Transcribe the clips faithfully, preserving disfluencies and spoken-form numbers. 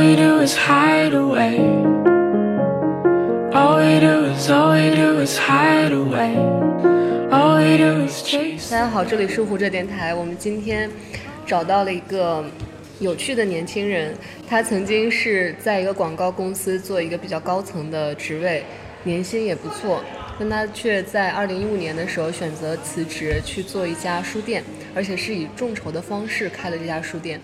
we do is hide away. All we do is, all we do is hide away. All we do is chase. 大家好，这里是胡浙电台。我们今天找到了一个有趣的年轻人，他曾经是在一个广告公司做一个比较高层的职位，年薪也不错。但他却在二零一五年的时候选择辞职，去做一家书店，而且是以众筹的方式开了这家书店。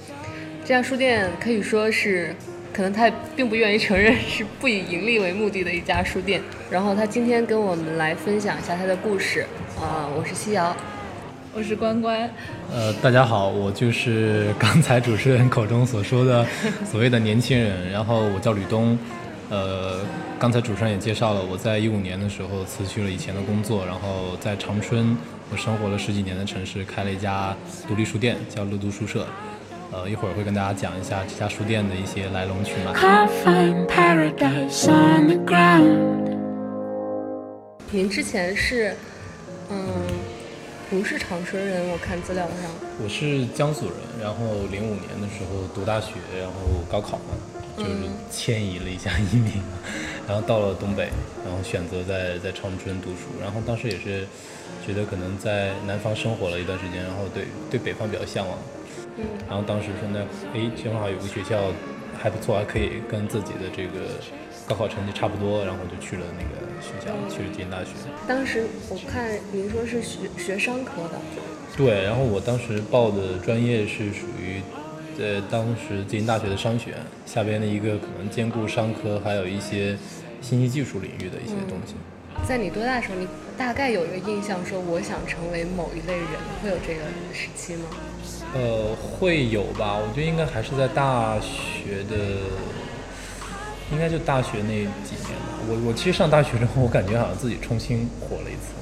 这家书店可以说是，可能他并不愿意承认是不以盈利为目的的一家书店。然后他今天跟我们来分享一下他的故事。啊、呃，我是西瑶，我是关关。呃，大家好，我就是刚才主持人口中所说的所谓的年轻人。然后我叫吕东。呃，刚才主持人也介绍了，我在一五年的时候辞去了以前的工作，然后在长春我生活了十几年的城市开了一家独立书店，叫乐读书社。呃，一会儿会跟大家讲一下这家书店的一些来龙去脉。您之前是，嗯，不是长春人，我看资料上。我是江苏人，然后零五年的时候读大学，然后高考嘛。就是迁移了一下移民，然后到了东北，然后选择在在长春读书，然后当时也是觉得可能在南方生活了一段时间，然后对对北方比较向往，嗯，然后当时说呢，哎，正好有个学校还不错，还可以跟自己的这个高考成绩差不多，然后就去了那个学校，去了吉林大学。当时我看您说是学学商科的，对，然后我当时报的专业是属于。在当时吉林大学的商学院下边的一个可能兼顾商科还有一些信息技术领域的一些东西。嗯、在你多大时候，你大概有一个印象，说我想成为某一类人，会有这个时期吗？呃，会有吧。我觉得应该还是在大学的，应该就大学那几年吧。我我其实上大学之后，我感觉好像自己重新火了一次。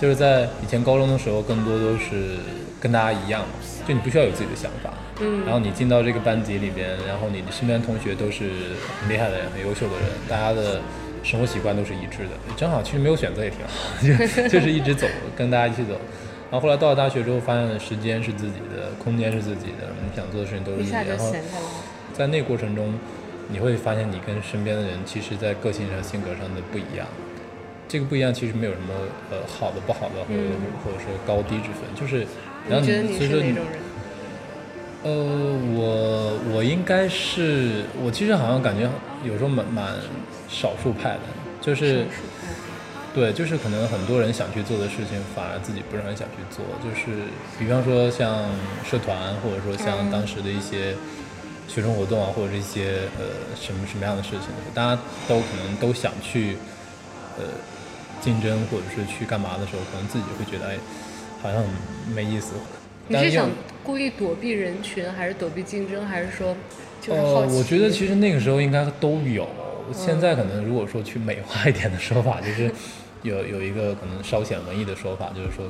就是在以前高中的时候，更多都是跟大家一样，就你不需要有自己的想法。嗯，然后你进到这个班级里边，然后你身边同学都是很厉害的人，很优秀的人，大家的生活习惯都是一致的，正好其实没有选择也挺好，就就是一直走，跟大家一起走。然后后来到了大学之后，发现时间是自己的，空间是自己的，你想做的事情都是自己的。然后在那过程中，你会发现你跟身边的人，其实在个性上、性格上的不一样。这个不一样其实没有什么呃好的、不好的，或者、嗯、或者说高低之分，就是然后你觉得你是哪种人？呃，我我应该是我其实好像感觉有时候蛮蛮少数派的，就是对，就是可能很多人想去做的事情，反而自己不是很想去做。就是比方说像社团，或者说像当时的一些学生活动啊，或者一些呃什么什么样的事情，大家都可能都想去呃竞争，或者是去干嘛的时候，可能自己会觉得哎好像没意思。你是想故意躲避人群，还是躲避竞争，还是说就是好奇？呃，我觉得其实那个时候应该都有。嗯、现在可能如果说去美化一点的说法，就是有有一个可能稍显文艺的说法，就是说，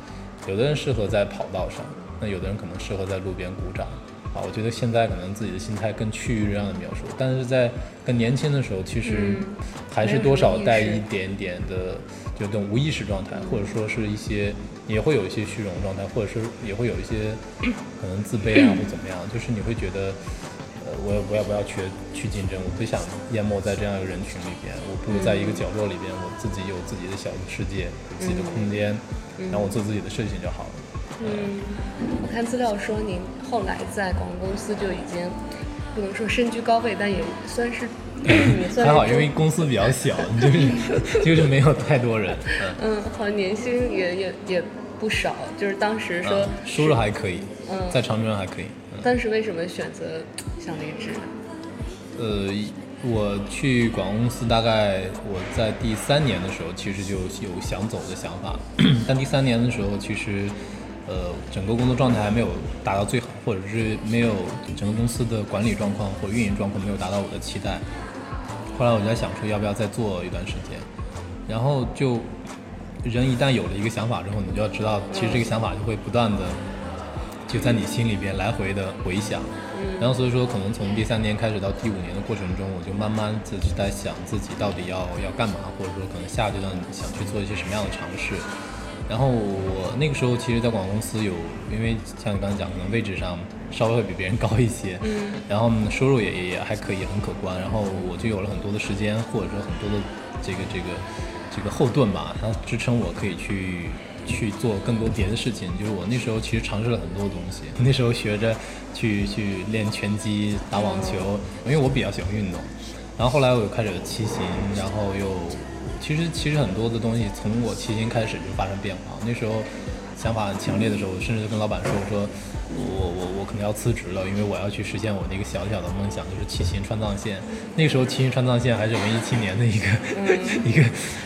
有的人适合在跑道上，那有的人可能适合在路边鼓掌。啊，我觉得现在可能自己的心态更趋于这样的描述，但是在更年轻的时候，其实还是多少带一点点的，就这种无意识状态，或者说是一些也会有一些虚荣状态，或者是也会有一些可能自卑啊或怎么样，就是你会觉得，呃，我我要不要去去竞争？我不想淹没在这样一个人群里边，我不如在一个角落里边，我自己有自己的小的世界，有自己的空间，然后我做自己的事情就好了。嗯，我看资料说您后来在广告公司就已经不能说身居高位，但也算是也算是还好，因为公司比较小，就是就是没有太多人。嗯，嗯好像年薪也也也不少，就是当时说收入、嗯、还可以，嗯，在长春还可以。嗯、当时为什么选择想离职？呃，我去广告公司大概我在第三年的时候，其实就有想走的想法，但第三年的时候其实。呃，整个工作状态还没有达到最好，或者是没有整个公司的管理状况或运营状况没有达到我的期待。后来我就在想说，要不要再做一段时间？然后就人一旦有了一个想法之后，你就要知道，其实这个想法就会不断的就在你心里边来回的回想。然后所以说，可能从第三年开始到第五年的过程中，我就慢慢自己在想自己到底要要干嘛，或者说可能下一阶段想去做一些什么样的尝试。然后我那个时候其实在广告公司有，因为像你刚才讲，可能位置上稍微会比别人高一些，嗯，然后收入也也还可以，很可观，然后我就有了很多的时间，或者说很多的这个这个这个后盾吧，它支撑我可以去去做更多别的事情。就是我那时候其实尝试了很多东西，那时候学着去去练拳击、打网球，因为我比较喜欢运动。然后后来我又开始骑行，然后又其实其实很多的东西从我骑行开始就发生变化。那时候想法很强烈的时候，我甚至跟老板说：“我说我我我可能要辞职了，因为我要去实现我的一个小小的梦想，就是骑行川藏线。”那个时候骑行川藏线还是文艺青年的一个、嗯、一个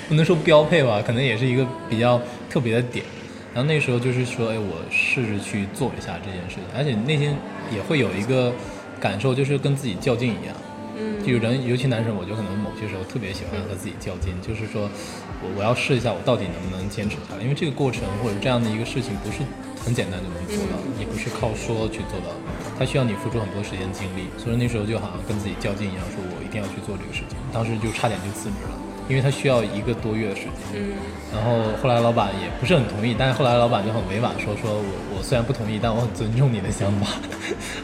不能说标配吧，可能也是一个比较特别的点。然后那时候就是说，哎，我试着去做一下这件事情，而且内心也会有一个感受，就是跟自己较劲一样。嗯，就人，尤其男生，我就可能某些时候特别喜欢和自己较劲，就是说我我要试一下我到底能不能坚持下来，因为这个过程或者这样的一个事情不是很简单就能做到，也不是靠说去做到，它需要你付出很多时间精力，所以那时候就好像跟自己较劲一样，说我一定要去做这个事情，当时就差点就辞职了。因为他需要一个多月的时间，然后后来老板也不是很同意，但是后来老板就很委婉说说我我虽然不同意，但我很尊重你的想法。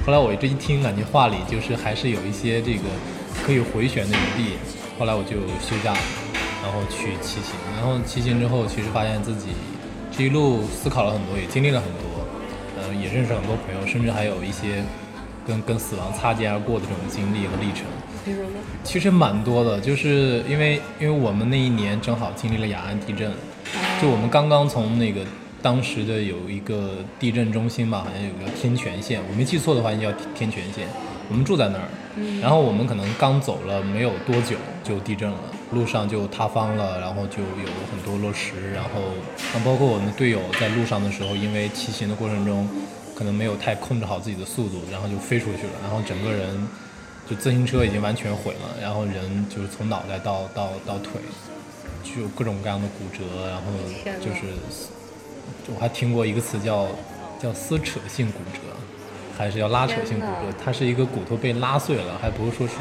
后来我这一听，感觉话里就是还是有一些这个可以回旋的余地。后来我就休假，然后去骑行，然后骑行之后，其实发现自己这一路思考了很多，也经历了很多，呃，也认识很多朋友，甚至还有一些跟跟死亡擦肩而过的这种经历和历程。其实蛮多的，就是因为因为我们那一年正好经历了雅安地震，就我们刚刚从那个当时的有一个地震中心吧，好像有个天泉县，我没记错的话应该叫天泉县，我们住在那儿，然后我们可能刚走了没有多久就地震了，路上就塌方了，然后就有很多落石，然后包括我们队友在路上的时候，因为骑行的过程中可能没有太控制好自己的速度，然后就飞出去了，然后整个人就自行车已经完全毁了，然后人就是从脑袋到到到腿，就有各种各样的骨折，然后就是，我还听过一个词叫叫撕扯性骨折，还是叫拉扯性骨折，它是一个骨头被拉碎了，还不是说是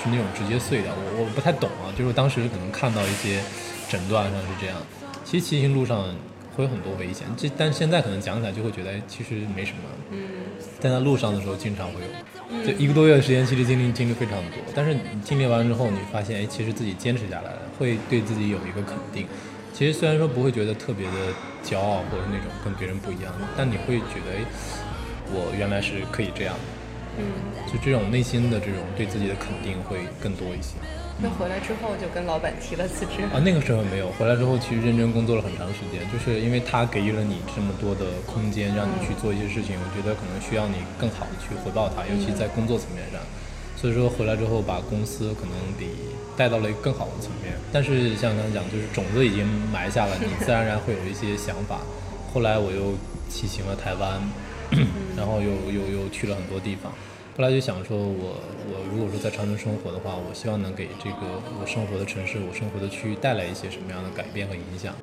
是那种直接碎的，我我不太懂啊，就是当时可能看到一些诊断上是这样，其实骑行路上会有很多危险，这但现在可能讲起来就会觉得其实没什么，但在路上的时候经常会有。就一个多月的时间，其实经历经历非常多，但是你经历完之后，你发现，哎，其实自己坚持下来了，会对自己有一个肯定。其实虽然说不会觉得特别的骄傲，或者那种跟别人不一样，但你会觉得，哎，我原来是可以这样的。嗯，就这种内心的这种对自己的肯定会更多一些。那回来之后就跟老板提了辞职啊？那个时候没有，回来之后其实认真工作了很长时间，就是因为他给予了你这么多的空间，让你去做一些事情，我觉得可能需要你更好的去回报他，尤其在工作层面上。所以说回来之后把公司可能得带到了一个更好的层面，但是像刚才讲，就是种子已经埋下了，你自然而然会有一些想法。后来我又骑行了台湾，然后又又又去了很多地方。后来就想说我，我我如果说在长春生活的话，我希望能给这个我生活的城市、我生活的区域带来一些什么样的改变和影响。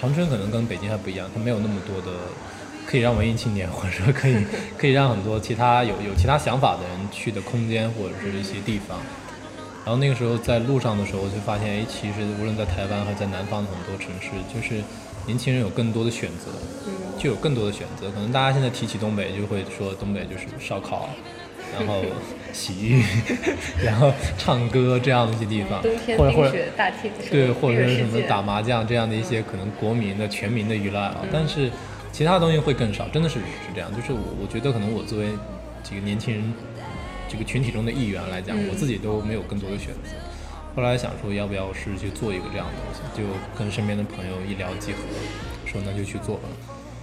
长春可能跟北京还不一样，它没有那么多的可以让文艺青年，或者说可以可以让很多其他有有其他想法的人去的空间，或者是一些地方。然后那个时候在路上的时候，就发现，哎，其实无论在台湾还是在南方的很多城市，就是年轻人有更多的选择，就有更多的选择。可能大家现在提起东北，就会说东北就是烧烤，然后洗浴，然后唱歌这样的一些地方，或者或者对，或者是什么打麻将这样的一些可能国民的全民的娱乐啊。但是其他东西会更少，真的是是这样。就是我我觉得可能我作为这个年轻人这个群体中的一员来讲，我自己都没有更多的选择。后来想说，要不要是去做一个这样的东西，就跟身边的朋友一聊即合，说那就去做吧。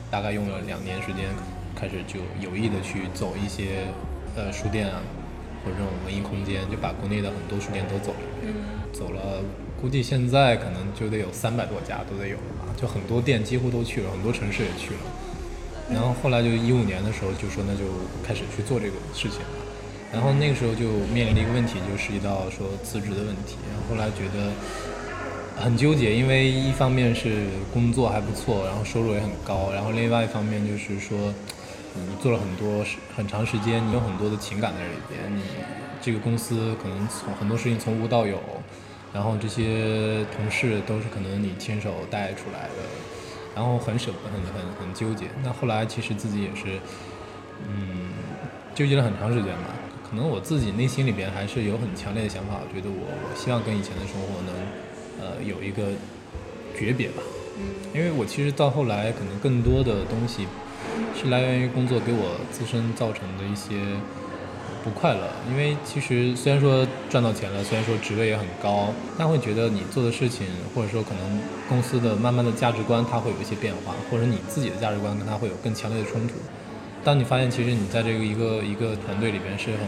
大概用了两年时间，开始就有意的去走一些呃书店啊，或者这种文艺空间，就把国内的很多书店都走了。走了，估计现在可能就得有三百多家都得有了吧，就很多店几乎都去了，很多城市也去了。然后后来就一五年的时候，就说那就开始去做这个事情了。然后那个时候就面临了一个问题，就涉及到说辞职的问题。然后后来觉得很纠结，因为一方面是工作还不错，然后收入也很高，然后另外一方面就是说，你做了很多很长时间，你有很多的情感在里边，你这个公司可能从很多事情从无到有，然后这些同事都是可能你亲手带出来的。然后很舍很很很纠结。那后来其实自己也是，嗯，纠结了很长时间吧。可能我自己内心里边还是有很强烈的想法，我觉得我我希望跟以前的生活能，呃，有一个诀别吧。因为我其实到后来可能更多的东西是来源于工作给我自身造成的一些不快乐。因为其实虽然说赚到钱了，虽然说职位也很高，但会觉得你做的事情，或者说可能公司的慢慢的价值观它会有一些变化，或者你自己的价值观跟它会有更强烈的冲突。当你发现其实你在这个一个一个团队里边是很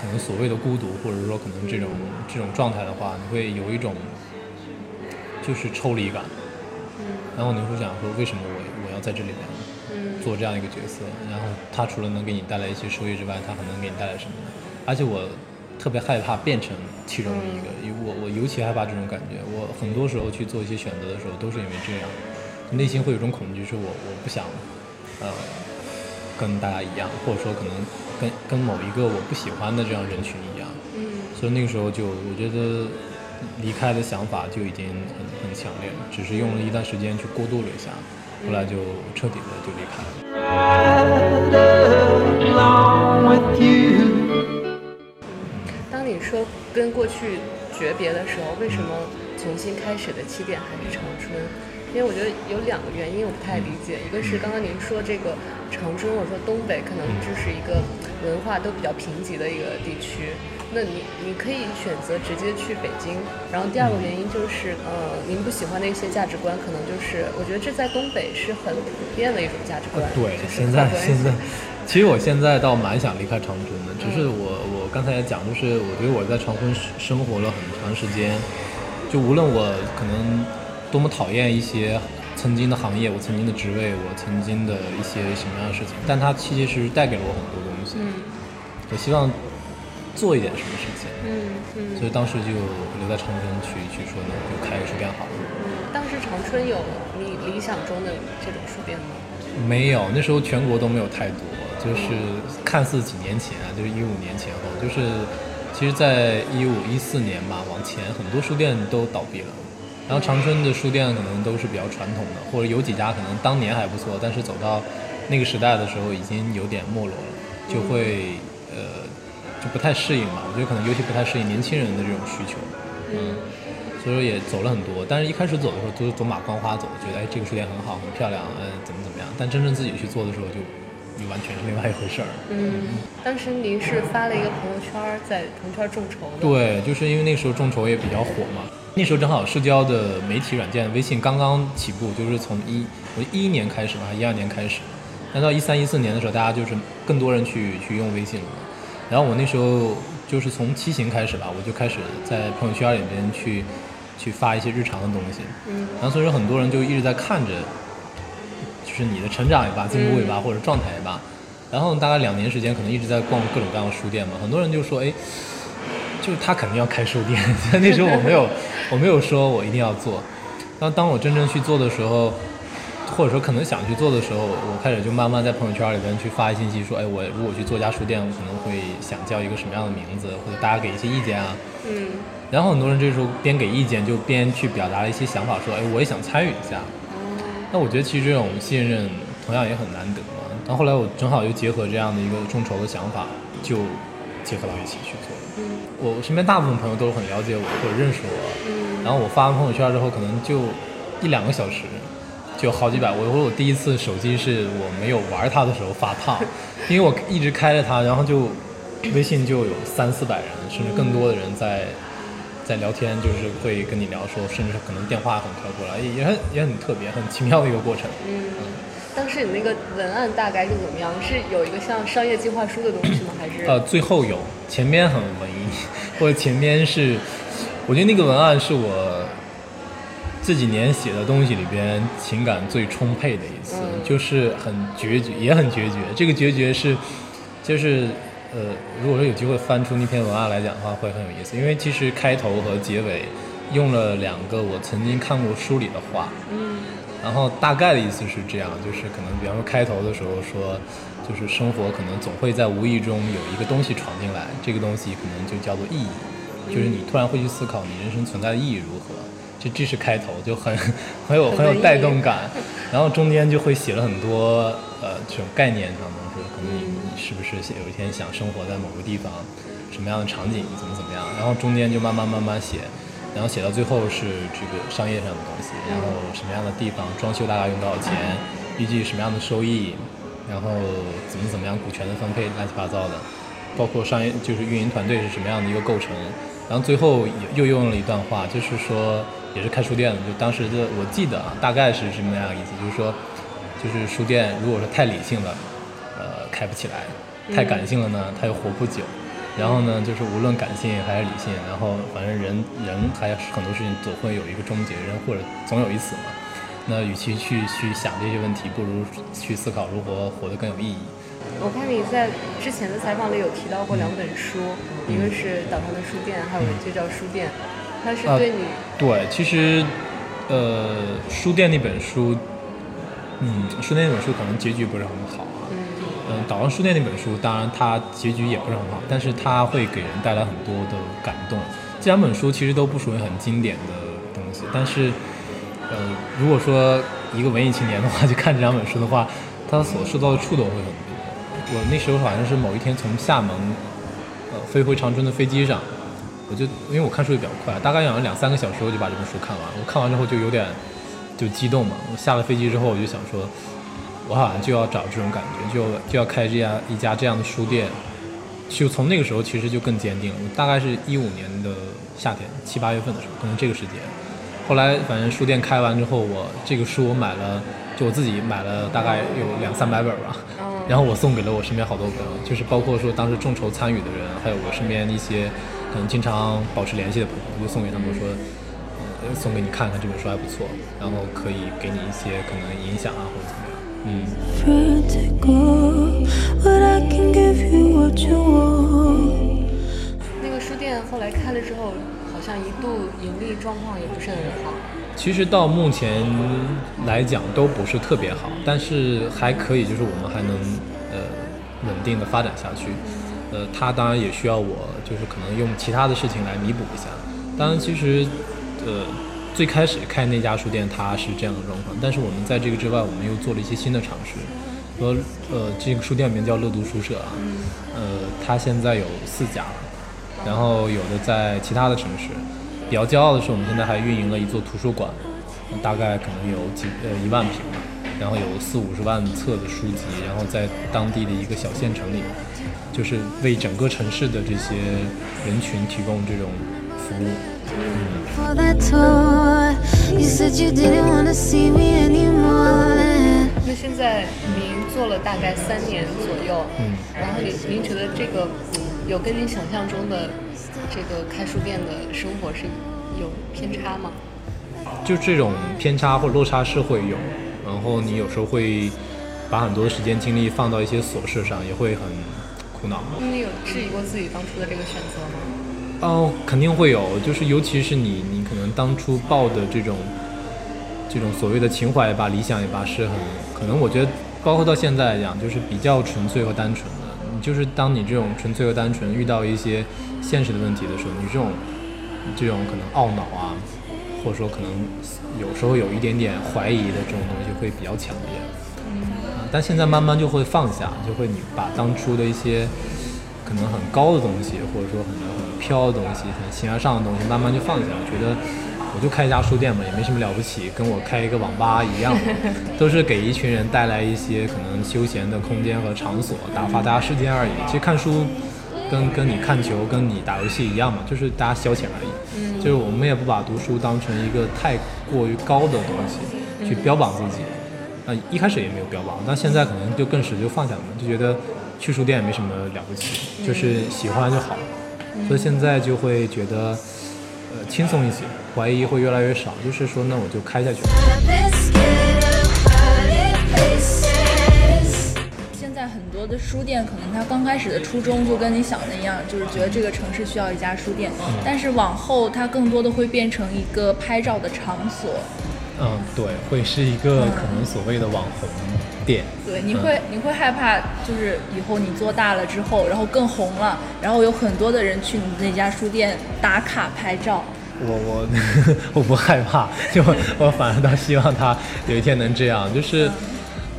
可能所谓的孤独，或者说可能这种这种状态的话，你会有一种就是抽离感。然后你会想说，为什么我我要在这里面做这样一个角色？然后他除了能给你带来一些收益之外，他还能给你带来什么呢？而且我特别害怕变成其中的一个，我我尤其害怕这种感觉。我很多时候去做一些选择的时候，都是因为这样，内心会有一种恐惧，是我我不想呃跟大家一样，或者说可能跟跟某一个我不喜欢的这样人群一样。所以那个时候就我觉得。离开的想法就已经很很强烈了，只是用了一段时间去过渡了一下，后来就彻底的就离开了。当你说跟过去诀别的时候，为什么重新开始的起点还是长春？因为我觉得有两个原因我不太理解，一个是刚刚您说这个长春，我说东北可能这是一个文化都比较贫瘠的一个地区。那你你可以选择直接去北京，然后第二个原因就是，呃，您不喜欢的一些价值观，可能就是我觉得这在东北是很普遍的一种价值观。呃、对，就是、现在现在，其实我现在倒蛮想离开长春的，只是我我刚才也讲，就是我觉得我在长春生活了很长时间，就无论我可能多么讨厌一些曾经的行业，我曾经的职位，我曾经的一些什么样的事情，但它其实带给了我很多东西。嗯，我希望。做一点什么事情，嗯嗯，所以当时就留在长春去去说呢，就开个书店好了。嗯，当时长春有你理想中的这种书店吗？没有，那时候全国都没有太多，就是看似几年前啊，就是一五年前后，就是其实，在一五一四年吧往前，很多书店都倒闭了。然后长春的书店可能都是比较传统的，或者有几家可能当年还不错，但是走到那个时代的时候已经有点没落了，就会、嗯、呃。就不太适应嘛，我觉得可能尤其不太适应年轻人的这种需求，嗯，所以说也走了很多。但是一开始走的时候都是走马观花走，觉得哎这个书店很好，很漂亮，嗯、呃，怎么怎么样。但真正自己去做的时候就，就完全是另外一回事儿。嗯，当时您是发了一个朋友圈，在朋友圈众筹的。对，就是因为那时候众筹也比较火嘛，那时候正好社交的媒体软件微信刚刚起步，就是从一我一一年开始嘛，一二年开始，但到一三一四年的时候，大家就是更多人去去用微信了。然后我那时候就是从骑行开始吧，我就开始在朋友圈里面去去发一些日常的东西，嗯，然后所以说很多人就一直在看着，就是你的成长也罢，进步也罢，或者状态也罢，然后大概两年时间可能一直在逛各种各样的书店嘛，很多人就说哎，就是他肯定要开书店，那时候我没有我没有说我一定要做，但当我真正去做的时候。或者说可能想去做的时候，我开始就慢慢在朋友圈里边去发一信息说，哎，我如果去做家书店，我可能会想叫一个什么样的名字，或者大家给一些意见啊。嗯。然后很多人这时候边给意见就边去表达了一些想法，说，哎，我也想参与一下。嗯。那我觉得其实这种信任同样也很难得嘛。然后后来我正好又结合这样的一个众筹的想法，就结合到一起去做。嗯。我身边大部分朋友都很了解我或者认识我。嗯。然后我发完朋友圈之后，可能就一两个小时。就好几百，我我我第一次手机是我没有玩它的时候发烫，因为我一直开着它，然后就微信就有三四百人，甚至更多的人在在聊天，就是会跟你聊说，甚至可能电话很快过来，也很也很特别，很奇妙的一个过程。嗯，嗯当时你那个文案大概是怎么样？是有一个像商业计划书的东西吗？还是呃，最后有，前面很文艺，或者前面是，我觉得那个文案是我。这几年写的东西里边，情感最充沛的一次，嗯、就是很决绝，也很决绝。这个决绝是，就是呃，如果说有机会翻出那篇文案来讲的话，会很有意思。因为其实开头和结尾用了两个我曾经看过书里的话，嗯，然后大概的意思是这样，就是可能比方说开头的时候说，就是生活可能总会在无意中有一个东西闯进来，这个东西可能就叫做意义，就是你突然会去思考你人生存在的意义如何。这这是开头，就很很有很有带动感。然后中间就会写了很多呃这种概念上的，说可能你是不是有一天想生活在某个地方，什么样的场景，怎么怎么样。然后中间就慢慢慢慢写，然后写到最后是这个商业上的东西，然后什么样的地方装修大概用多少钱，预计什么样的收益，然后怎么怎么样股权的分配，乱七八糟的，包括商业就是运营团队是什么样的一个构成。然后最后又用了一段话，就是说也是开书店的，就当时的我记得啊，大概是这么样的意思，就是说，就是书店如果说太理性了，呃，开不起来；太感性了呢，它又活不久。然后呢，就是无论感性还是理性，然后反正人人还有很多事情总会有一个终结，人或者总有一死嘛。那与其去去想这些问题，不如去思考如何活得更有意义。我看你在之前的采访里有提到过两本书，一个是《岛上的书店》，还有就叫《书店》，它是对你、呃、对，其实呃，书店那本书，嗯，书店那本书可能结局不是很好啊。嗯。嗯，岛上书店那本书，当然它结局也不是很好，但是它会给人带来很多的感动。这两本书其实都不属于很经典的东西，但是呃，如果说一个文艺青年的话，去看这两本书的话，他所受到的触动会很。我那时候好像是某一天从厦门，呃，飞回长春的飞机上，我就因为我看书也比较快，大概两两三个小时我就把这本书看完。我看完之后就有点就激动嘛，我下了飞机之后我就想说，我好像就要找这种感觉，就就要开这样一家这样的书店。就从那个时候其实就更坚定了。大概是一五年的夏天，七八月份的时候，可能这个时间。后来反正书店开完之后，我这个书我买了，就我自己买了大概有两三百本吧。然后我送给了我身边好多朋友，就是包括说当时众筹参与的人，还有我身边一些可能经常保持联系的朋友，我就送给他们说、呃，送给你看看这本书还不错，然后可以给你一些可能影响啊或者怎么样。嗯。那个书店后来开了之后，好像一度盈利状况也不是很好。其实到目前来讲都不是特别好，但是还可以，就是我们还能呃稳定的发展下去。呃，它当然也需要我，就是可能用其他的事情来弥补一下。当然，其实呃最开始开那家书店它是这样的状况，但是我们在这个之外，我们又做了一些新的尝试。说呃这个书店名叫乐读书社啊，呃它现在有四家，然后有的在其他的城市。比较骄傲的是，我们现在还运营了一座图书馆，大概可能有几呃一万平吧，然后有四五十万册的书籍，然后在当地的一个小县城里，就是为整个城市的这些人群提供这种服务。嗯。那现在您做了大概三年左右，嗯，然后您您觉得这个有跟您想象中的？这个开书店的生活是有偏差吗？就这种偏差或落差是会有，然后你有时候会把很多时间精力放到一些琐事上，也会很苦恼。你有质疑过自己当初的这个选择吗？哦，肯定会有，就是尤其是你，你可能当初抱的这种这种所谓的情怀也罢，理想也罢，是很可能我觉得，包括到现在来讲，就是比较纯粹和单纯的。就是当你这种纯粹和单纯遇到一些现实的问题的时候，你这种这种可能懊恼啊，或者说可能有时候有一点点怀疑的这种东西会比较强烈、呃、但现在慢慢就会放下，就会你把当初的一些可能很高的东西，或者说很很飘的东西，很形而上的东西，慢慢就放下。我觉得我就开一家书店嘛，也没什么了不起，跟我开一个网吧一样，都是给一群人带来一些可能休闲的空间和场所，打发大家时间而已。其实看书跟跟你看球、跟你打游戏一样嘛，就是大家消遣而已。就是我们也不把读书当成一个太过于高的东西去标榜自己。那一开始也没有标榜，但现在可能就更是就放下了，就觉得去书店也没什么了不起，就是喜欢就好了。所以现在就会觉得。呃，轻松一些，怀疑会越来越少。就是说，那我就开下去。现在很多的书店，可能它刚开始的初衷就跟你想的一样，就是觉得这个城市需要一家书店。嗯、但是往后，它更多的会变成一个拍照的场所。嗯，对，会是一个可能所谓的网红店。嗯、对，你会、嗯、你会害怕，就是以后你做大了之后，然后更红了，然后有很多的人去你那家书店打卡拍照，我我我不害怕，就我反而倒希望他有一天能这样，就是。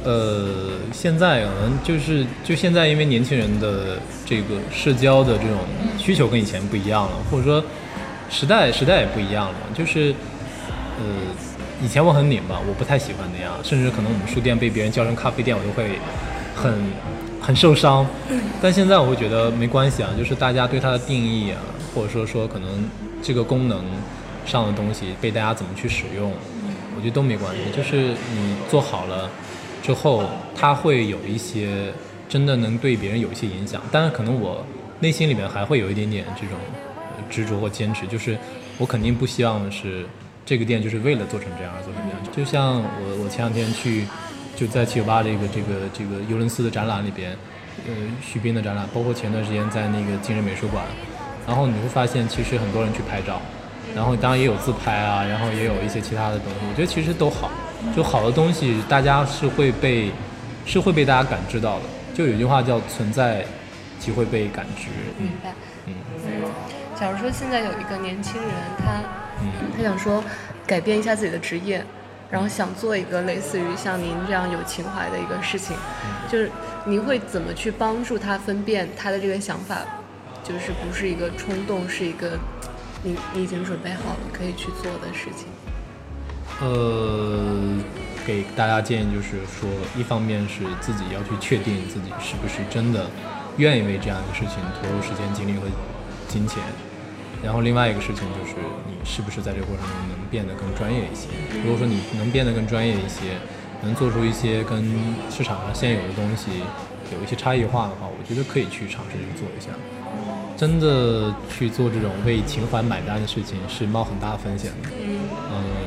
呃，现在可能就是就现在，因为年轻人的这个社交的这种需求跟以前不一样了，或者说时代时代也不一样了。就是呃，以前我很拧巴，我不太喜欢那样，甚至可能我们书店被别人叫成咖啡店，我都会很很受伤。但现在我会觉得没关系啊，就是大家对它的定义啊，或者说说可能这个功能上的东西被大家怎么去使用，我觉得都没关系。就是你做好了。之后他会有一些真的能对别人有一些影响，但是可能我内心里面还会有一点点这种执着或坚持，就是我肯定不希望是这个店就是为了做成这样而做成这样。就像我我前两天去就在七九八这个这个这个尤伦斯的展览里边，呃，徐斌的展览，包括前段时间在那个今日美术馆，然后你会发现其实很多人去拍照，然后当然也有自拍啊，然后也有一些其他的东西，我觉得其实都好。就好的东西大家是会被是会被大家感知到的，就有句话叫存在即会被感知。嗯、明白。嗯，假如说现在有一个年轻人，他、嗯、他想说改变一下自己的职业，然后想做一个类似于像您这样有情怀的一个事情、嗯、就是您会怎么去帮助他分辨他的这个想法就是不是一个冲动，是一个你你已经准备好了可以去做的事情？呃，给大家建议就是说，一方面是自己要去确定自己是不是真的愿意为这样一个事情投入时间、精力和金钱，然后另外一个事情就是你是不是在这个过程中能变得更专业一些。如果说你能变得更专业一些，能做出一些跟市场上现有的东西有一些差异化的话，我觉得可以去尝试去做一下。真的去做这种为情怀买单的事情是冒很大风险的。嗯。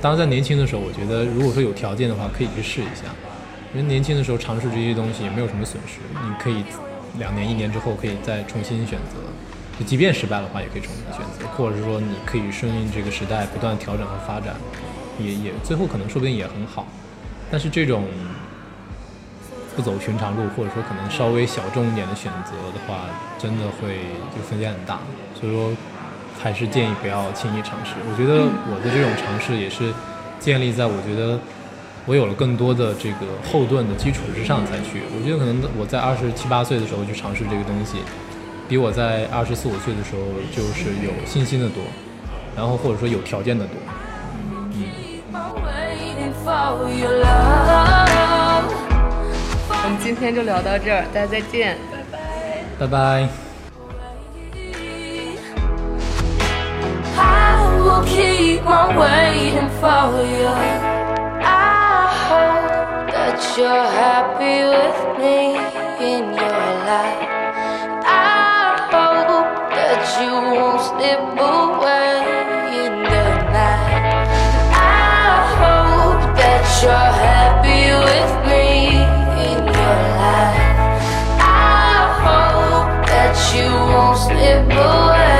当然在年轻的时候，我觉得如果说有条件的话可以去试一下，因为年轻的时候尝试这些东西也没有什么损失，你可以两年一年之后可以再重新选择，就即便失败的话也可以重新选择，或者是说你可以顺应这个时代不断调整和发展，也也最后可能说不定也很好。但是这种不走寻常路，或者说可能稍微小众一点的选择的话，真的会就风险很大，所以说还是建议不要轻易尝试。我觉得我的这种尝试也是建立在我觉得我有了更多的这个后盾的基础之上才去。我觉得可能我在二十七八岁的时候去尝试这个东西，比我在二十四五岁的时候就是有信心的多，然后或者说有条件的多。嗯。我们今天就聊到这儿，大家再见，拜拜，拜拜。We'll keep on waiting for you. I hope that you're happy with me in your life. I hope that you won't slip away in the night. I hope that you're happy with me in your life. I hope that you won't slip away.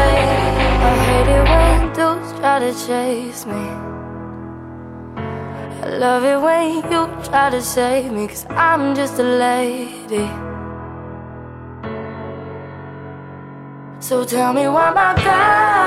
I hate it when those try to chase me. I love it when you try to save me, 'cause I'm just a lady. So tell me why my God